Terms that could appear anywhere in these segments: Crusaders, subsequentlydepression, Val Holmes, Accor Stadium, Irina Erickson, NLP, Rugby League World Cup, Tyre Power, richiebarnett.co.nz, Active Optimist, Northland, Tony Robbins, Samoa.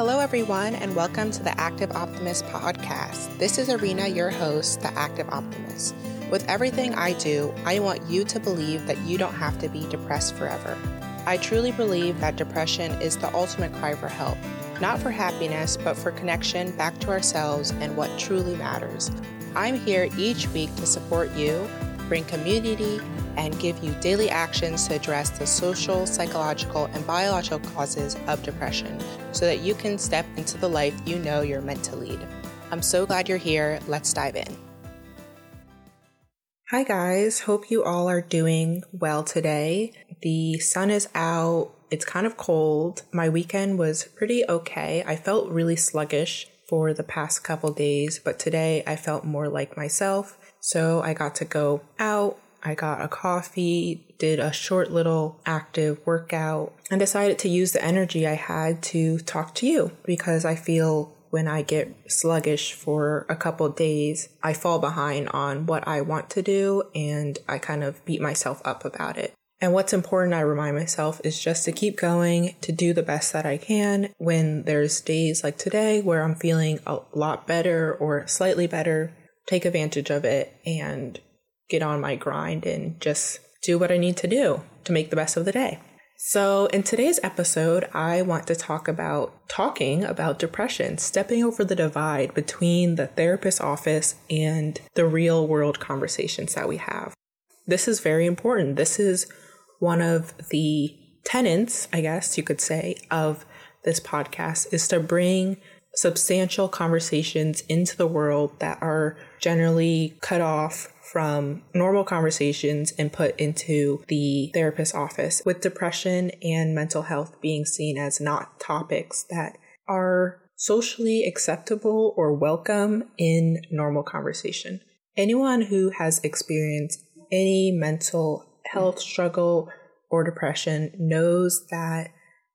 Hello, everyone, and welcome to the Active Optimist podcast. This is Irina, your host, the Active Optimist. With everything I do, I want you to believe that you don't have to be depressed forever. I truly believe that depression is the ultimate cry for help, not for happiness, but for connection back to ourselves and what truly matters. I'm here each week to support you, bring community, and give you daily actions to address the social, psychological, and biological causes of depression so that you can step into the life you know you're meant to lead. I'm so glad you're here. Let's dive in. Hi guys, hope you all are doing well today. The sun is out. It's kind of cold. My weekend was pretty okay. I felt really sluggish for the past couple days, but today I felt more like myself. So I got to go out. I got a coffee, did a short little active workout, and decided to use the energy I had to talk to you, because I feel when I get sluggish for a couple days, I fall behind on what I want to do and I kind of beat myself up about it. And what's important, I remind myself, is just to keep going, to do the best that I can when there's days like today where I'm feeling a lot better or slightly better, take advantage of it and get on my grind and just do what I need to do to make the best of the day. So in today's episode, I want to talk about talking about depression, stepping over the divide between the therapist's office and the real world conversations that we have. This is very important. This is one of the tenets, I guess you could say, of this podcast, is to bring substantial conversations into the world that are generally cut off from normal conversations and put into the therapist's office, with depression and mental health being seen as not topics that are socially acceptable or welcome in normal conversation. Anyone who has experienced any mental health struggle or depression knows that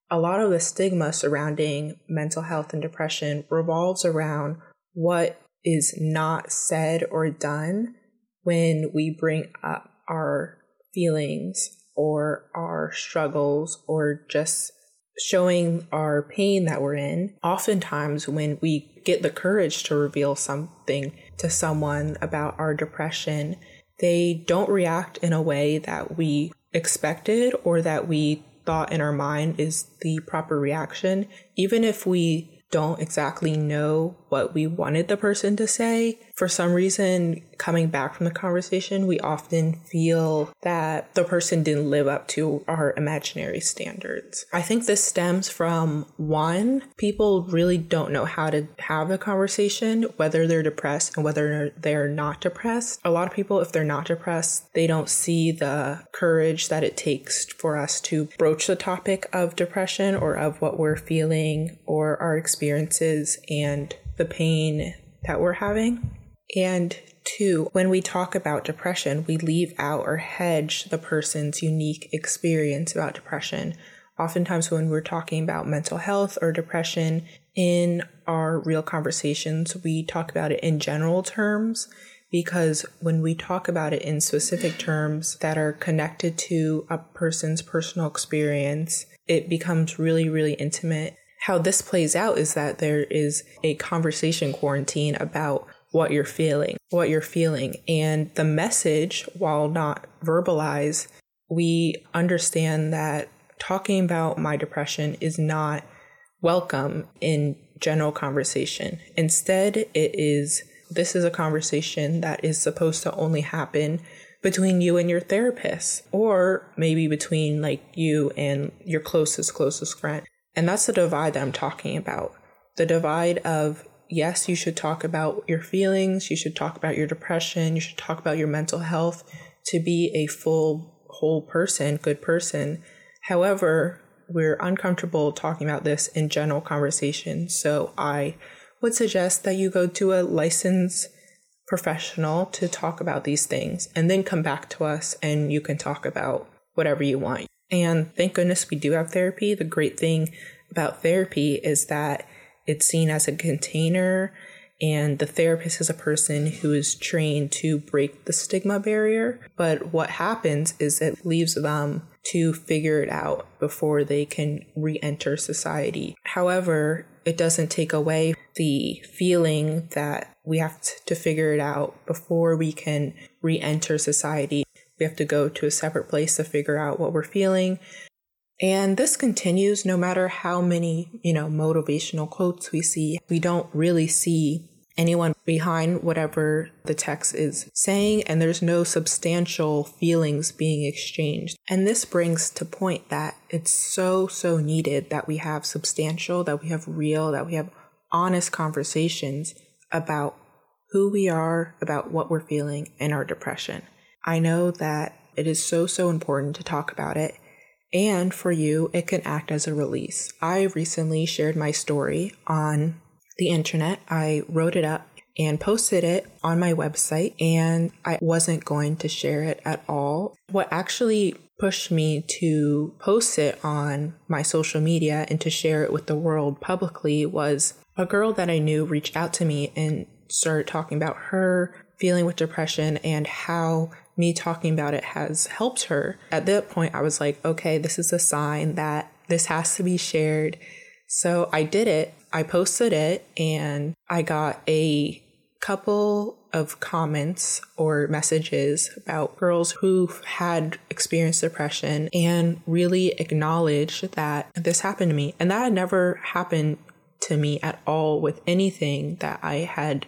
a lot of the stigma surrounding mental health and depression revolves around what is not said or done when we bring up our feelings or our struggles or just showing our pain that we're in. Oftentimes when we get the courage to reveal something to someone about our depression, they don't react in a way that we expected or that we thought in our mind is the proper reaction. Even if we don't exactly know what we wanted the person to say, for some reason, coming back from the conversation, we often feel that the person didn't live up to our imaginary standards. I think this stems from, one, people really don't know how to have a conversation, whether they're depressed and whether they're not depressed. A lot of people, if they're not depressed, they don't see the courage that it takes for us to broach the topic of depression or of what we're feeling or our experiences and the pain that we're having. And two, when we talk about depression, we leave out or hedge the person's unique experience about depression. Oftentimes when we're talking about mental health or depression in our real conversations, we talk about it in general terms, because when we talk about it in specific terms that are connected to a person's personal experience, it becomes really, really intimate. How this plays out is that there is a conversation quarantine about what you're feeling. And the message, while not verbalized, we understand that talking about my depression is not welcome in general conversation. Instead, this is a conversation that is supposed to only happen between you and your therapist, or maybe between like you and your closest friend. And that's the divide that I'm talking about. The divide of, yes, you should talk about your feelings, you should talk about your depression, you should talk about your mental health to be a full, whole person, good person. However, we're uncomfortable talking about this in general conversation. So I would suggest that you go to a licensed professional to talk about these things, and then come back to us and you can talk about whatever you want. And thank goodness we do have therapy. The great thing about therapy is that it's seen as a container, and the therapist is a person who is trained to break the stigma barrier. But what happens is it leaves them to figure it out before they can re-enter society. However, it doesn't take away the feeling that we have to figure it out before we can re-enter society. We have to go to a separate place to figure out what we're feeling. And this continues no matter how many, motivational quotes we see. We don't really see anyone behind whatever the text is saying, and there's no substantial feelings being exchanged. And this brings to point that it's so needed that we have substantial, that we have real, that we have honest conversations about who we are, about what we're feeling, and our depression. I know that it is so important to talk about it. And for you, it can act as a release. I recently shared my story on the internet. I wrote it up and posted it on my website, and I wasn't going to share it at all. What actually pushed me to post it on my social media and to share it with the world publicly was a girl that I knew reached out to me and started talking about her feeling with depression and how me talking about it has helped her. At that point, I was like, okay, this is a sign that this has to be shared. So I did it. I posted it, and I got a couple of comments or messages about girls who had experienced depression and really acknowledged that this happened to me. And that had never happened to me at all with anything that I had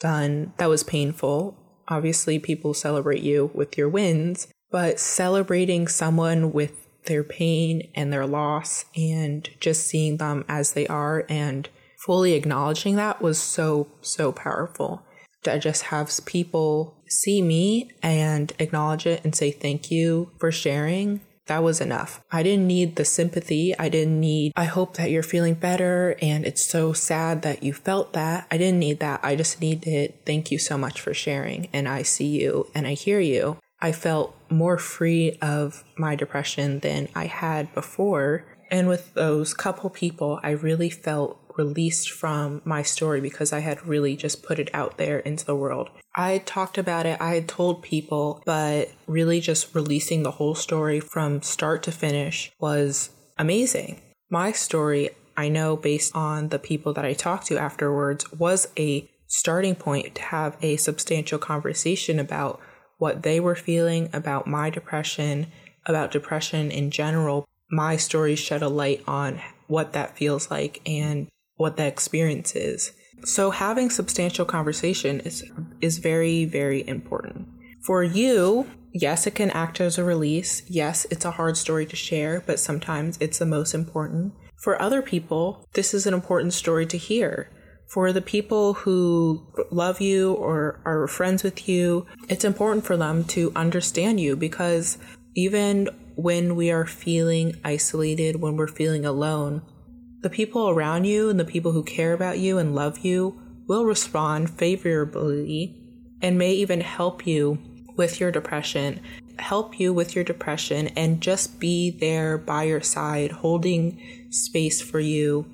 done that was painful. Obviously, people celebrate you with your wins, but celebrating someone with their pain and their loss and just seeing them as they are and fully acknowledging that was so powerful. I just have people see me and acknowledge it and say thank you for sharing. That was enough. I didn't need the sympathy. I didn't need, I hope that you're feeling better and it's so sad that you felt that. I didn't need that. I just needed, thank you so much for sharing, and I see you and I hear you. I felt more free of my depression than I had before. And with those couple people, I really felt released from my story because I had really just put it out there into the world. I had talked about it, I had told people, but really just releasing the whole story from start to finish was amazing. My story, I know based on the people that I talked to afterwards, was a starting point to have a substantial conversation about what they were feeling, about my depression, about depression in general. My story shed a light on what that feels like and what that experience is. So having substantial conversation is very, very important. For you, yes, it can act as a release. Yes, it's a hard story to share, but sometimes it's the most important. For other people, this is an important story to hear. For the people who love you or are friends with you, it's important for them to understand you, because even when we are feeling isolated, when we're feeling alone, the people around you and the people who care about you and love you will respond favorably and may even help you with your depression, and just be there by your side, holding space for you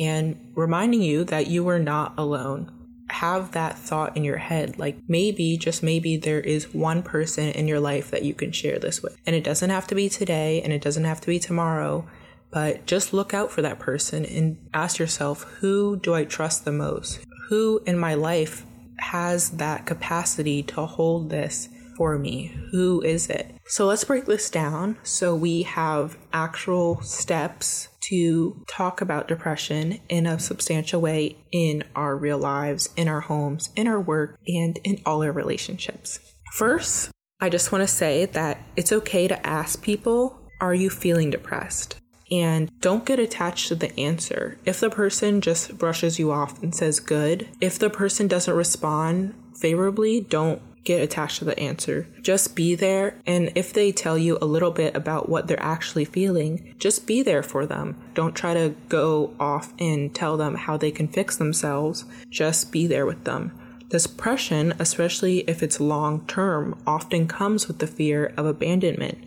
and reminding you that you were not alone. Have that thought in your head, like maybe, just maybe, there is one person in your life that you can share this with. And it doesn't have to be today, and it doesn't have to be tomorrow, but just look out for that person and ask yourself, who do I trust the most? Who in my life has that capacity to hold this for me? Who is it? So let's break this down. So we have actual steps to talk about depression in a substantial way in our real lives, in our homes, in our work, and in all our relationships. First, I just want to say that it's okay to ask people, are you feeling depressed? And don't get attached to the answer. If the person just brushes you off and says good, if the person doesn't respond favorably, don't get attached to the answer. Just be there, and if they tell you a little bit about what they're actually feeling, just be there for them. Don't try to go off and tell them how they can fix themselves. Just be there with them. This depression, especially if it's long term, often comes with the fear of abandonment.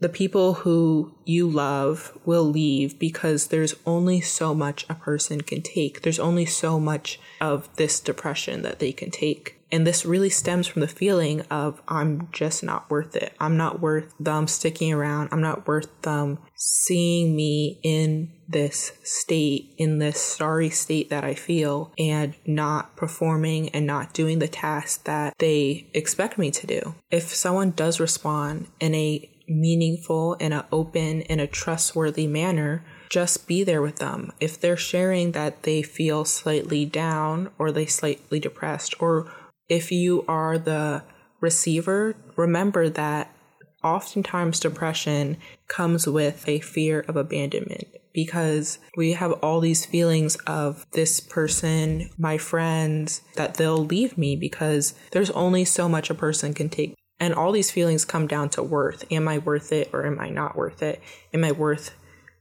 The people who you love will leave because there's only so much a person can take. There's only so much of this depression that they can take. And this really stems from the feeling of I'm just not worth it. I'm not worth them sticking around. I'm not worth them seeing me in this state, in this sorry state that I feel, and not performing and not doing the tasks that they expect me to do. If someone does respond in a meaningful, in an open, in a trustworthy manner, just be there with them. If they're sharing that they feel slightly down or they slightly depressed, or if you are the receiver, remember that oftentimes depression comes with a fear of abandonment, because we have all these feelings of this person, my friends, that they'll leave me because there's only so much a person can take. And all these feelings come down to worth. Am I worth it or am I not worth it? Am I worth,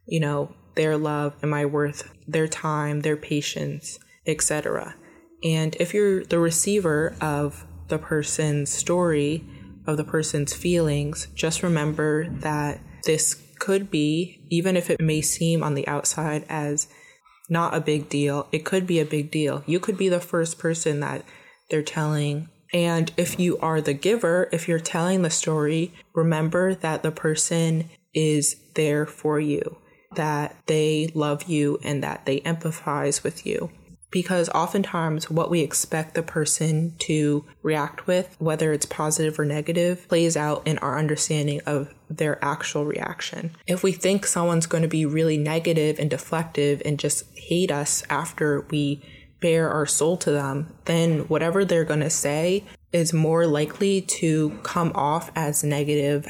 you know, their love? Am I worth their time, their patience, etc.? And if you're the receiver of the person's story, of the person's feelings, just remember that this could be, even if it may seem on the outside as not a big deal, it could be a big deal. You could be the first person that they're telling. And if you are the giver, if you're telling the story, remember that the person is there for you, that they love you and that they empathize with you. Because oftentimes what we expect the person to react with, whether it's positive or negative, plays out in our understanding of their actual reaction. If we think someone's going to be really negative and deflective and just hate us after we bear our soul to them, then whatever they're going to say is more likely to come off as negative,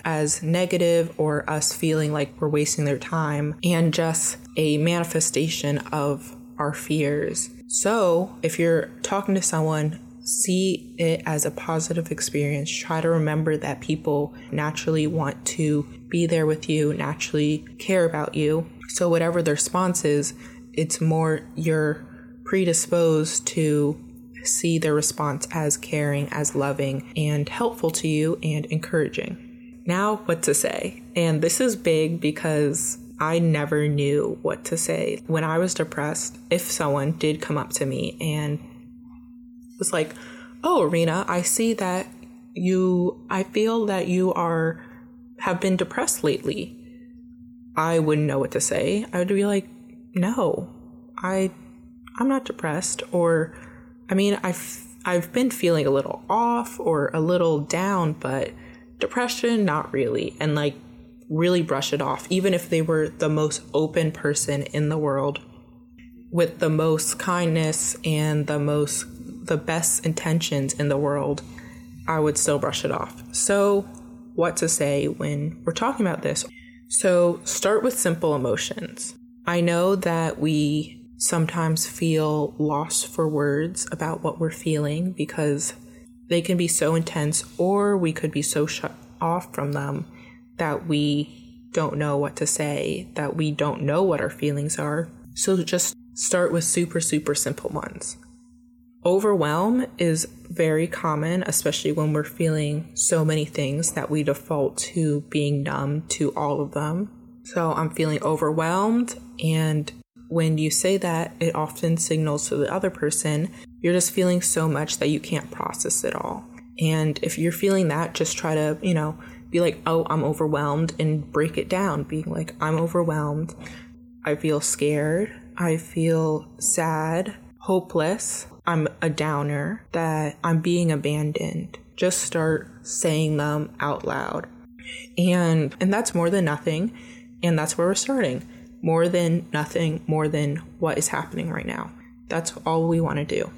or us feeling like we're wasting their time, and just a manifestation of our fears. So if you're talking to someone, see it as a positive experience. Try to remember that people naturally want to be there with you, naturally care about you. So whatever their response is, it's more you're predisposed to see their response as caring, as loving, and helpful to you and encouraging. Now, what to say. And this is big because I never knew what to say. When I was depressed, if someone did come up to me and was like, oh, Irina, I see that I feel that you have been depressed lately, I wouldn't know what to say. I would be like, no, I'm not depressed. Or, I mean, I've been feeling a little off or a little down, but depression, not really. And like, really brush it off, even if they were the most open person in the world with the most kindness and the best intentions in the world, I would still brush it off. So what to say when we're talking about this? So start with simple emotions. I know that we sometimes feel lost for words about what we're feeling because they can be so intense, or we could be so shut off from them that we don't know what to say, that we don't know what our feelings are. So just start with super, super simple ones. Overwhelm is very common, especially when we're feeling so many things that we default to being numb to all of them. So I'm feeling overwhelmed. And when you say that, it often signals to the other person, you're just feeling so much that you can't process it all. And if you're feeling that, just try to, be like, oh, I'm overwhelmed, and break it down. Being like, I'm overwhelmed. I feel scared. I feel sad, hopeless. I'm a downer, that I'm being abandoned. Just start saying them out loud. And that's more than nothing. And that's where we're starting. More than nothing, more than what is happening right now. That's all we want to do.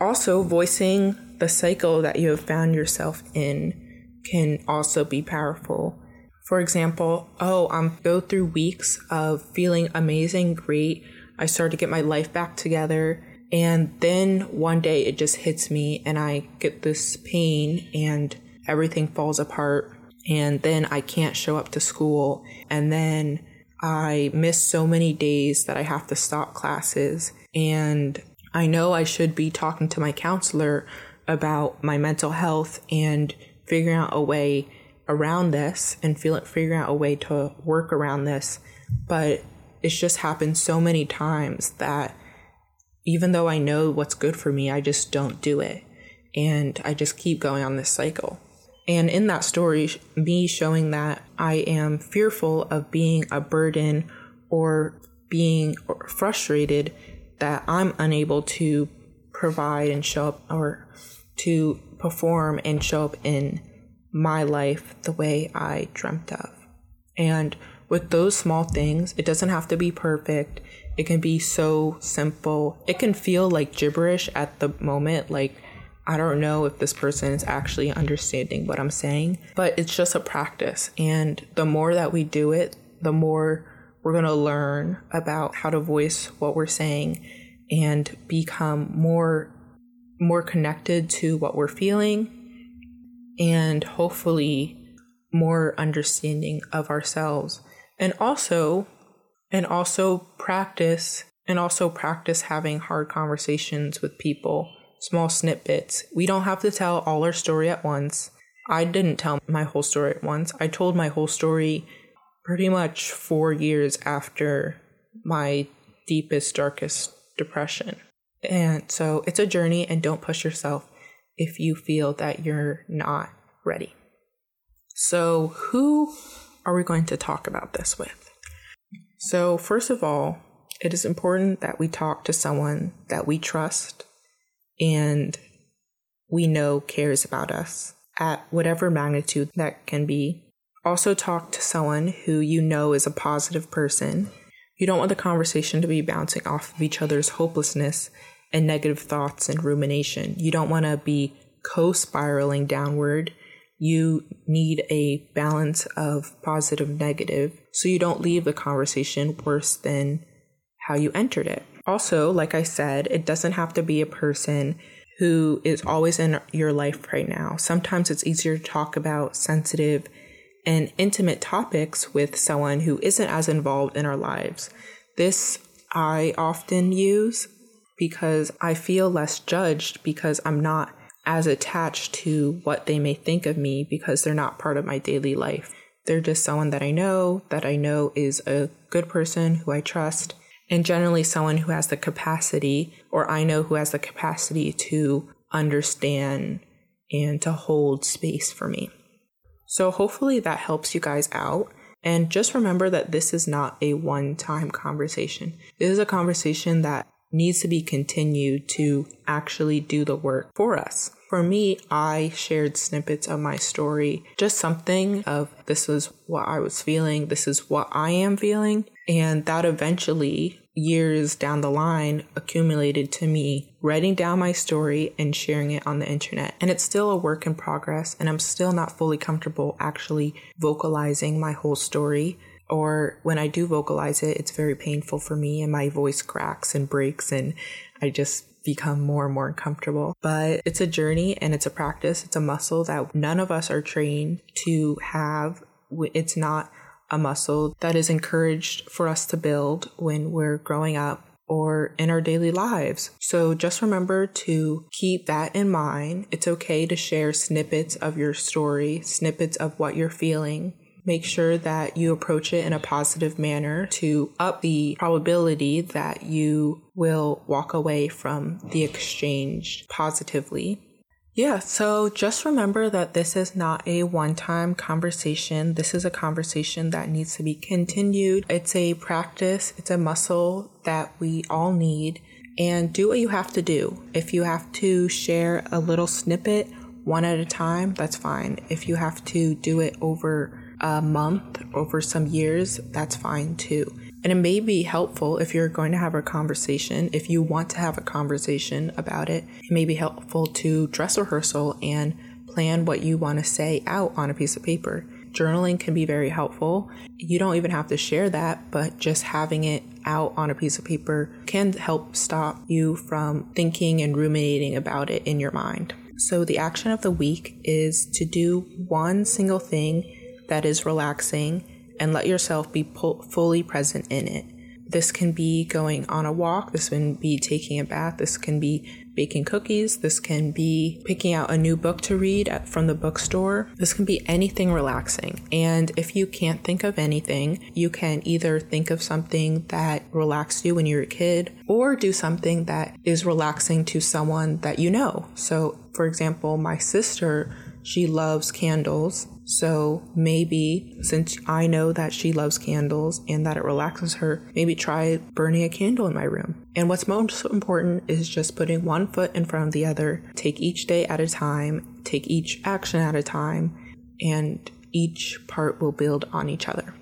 Also, voicing the cycle that you have found yourself in can also be powerful. For example, I'm go through weeks of feeling amazing, great. I start to get my life back together. And then one day it just hits me and I get this pain and everything falls apart. And then I can't show up to school. And then I miss so many days that I have to stop classes. And I know I should be talking to my counselor about my mental health and figuring out a way around this and figuring out a way to work around this. But it's just happened so many times that even though I know what's good for me, I just don't do it. And I just keep going on this cycle. And in that story, me showing that I am fearful of being a burden or being frustrated that I'm unable to provide and show up, or to perform and show up in my life the way I dreamt of. And with those small things, it doesn't have to be perfect. It can be so simple. It can feel like gibberish at the moment, like I don't know if this person is actually understanding what I'm saying, but it's just a practice. And the more that we do it, the more we're going to learn about how to voice what we're saying and become more connected to what we're feeling, and hopefully more understanding of ourselves, and also practice having hard conversations with people. Small snippets. We don't have to tell all our story at once. I didn't tell my whole story at once. I told my whole story pretty much 4 years after my deepest, darkest depression. And so it's a journey, and don't push yourself if you feel that you're not ready. So who are we going to talk about this with? So first of all, it is important that we talk to someone that we trust and we know cares about us at whatever magnitude that can be. Also talk to someone who you know is a positive person. You don't want the conversation to be bouncing off of each other's hopelessness and negative thoughts and rumination. You don't want to be co-spiraling downward. You need a balance of positive and negative, so you don't leave the conversation worse than how you entered it. Also, like I said, it doesn't have to be a person who is always in your life right now. Sometimes it's easier to talk about sensitive and intimate topics with someone who isn't as involved in our lives. This I often use because I feel less judged, because I'm not as attached to what they may think of me, because they're not part of my daily life. They're just someone that I know is a good person who I trust. And generally someone who has the capacity, or I know who has the capacity, to understand and to hold space for me. So hopefully that helps you guys out. And just remember that this is not a one-time conversation. This is a conversation that needs to be continued to actually do the work for us. For me, I shared snippets of my story, just something of this is what I was feeling, this is what I am feeling. And that eventually, years down the line, accumulated to me writing down my story and sharing it on the internet. And it's still a work in progress, and I'm still not fully comfortable actually vocalizing my whole story. Or when I do vocalize it, it's very painful for me, and my voice cracks and breaks, and I just become more and more uncomfortable. But it's a journey, and it's a practice. It's a muscle that none of us are trained to have. It's not a muscle that is encouraged for us to build when we're growing up or in our daily lives. So just remember to keep that in mind. It's okay to share snippets of your story, snippets of what you're feeling. Make sure that you approach it in a positive manner to up the probability that you will walk away from the exchange positively. Yeah, so just remember that this is not a one-time conversation. This is a conversation that needs to be continued. It's a practice. It's a muscle that we all need. And do what you have to do. If you have to share a little snippet one at a time, that's fine. If you have to do it over a month, over some years, that's fine too. And it may be helpful if you're going to have a conversation, if you want to have a conversation about it. It may be helpful to dress rehearsal and plan what you want to say out on a piece of paper. Journaling can be very helpful. You don't even have to share that, but just having it out on a piece of paper can help stop you from thinking and ruminating about it in your mind. So the action of the week is to do one single thing that is relaxing and let yourself be fully present in it. This can be going on a walk. This can be taking a bath. This can be baking cookies. This can be picking out a new book to read from the bookstore. This can be anything relaxing. And if you can't think of anything, you can either think of something that relaxed you when you were a kid, or do something that is relaxing to someone that you know. So For example, my sister, she loves candles. So maybe since I know that she loves candles and that it relaxes her, maybe try burning a candle in my room. And what's most important is just putting one foot in front of the other. Take each day at a time, take each action at a time, and each part will build on each other.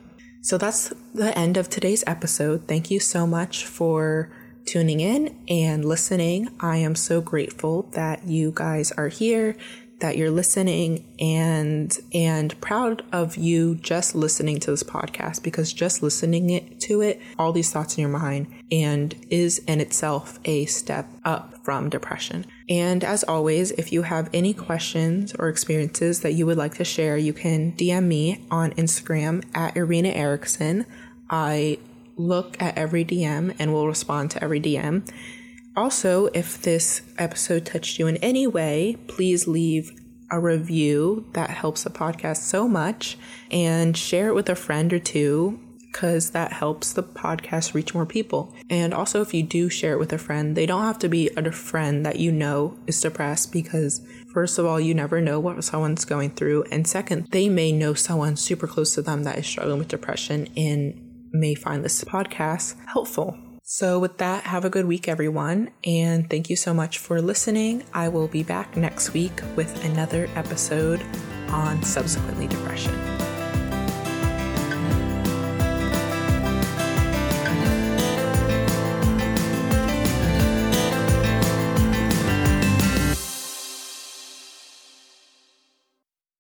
So that's the end of today's episode. Thank you so much for tuning in and listening. I am so grateful that you guys are here, that you're listening, and proud of you just listening to this podcast, because just listening to it, all these thoughts in your mind, and is in itself a step up from depression. And as always, if you have any questions or experiences that you would like to share, you can DM me on Instagram at Irina Erickson. I look at every DM and will respond to every DM. Also, if this episode touched you in any way, please leave a review. That helps the podcast so much, and share it with a friend or two, because that helps the podcast reach more people. And also, if you do share it with a friend, they don't have to be a friend that you know is depressed, because first of all, you never know what someone's going through. And second, they may know someone super close to them that is struggling with depression and may find this podcast helpful. So with that, have a good week, everyone. And thank you so much for listening. I will be back next week with another episode on subsequently depression.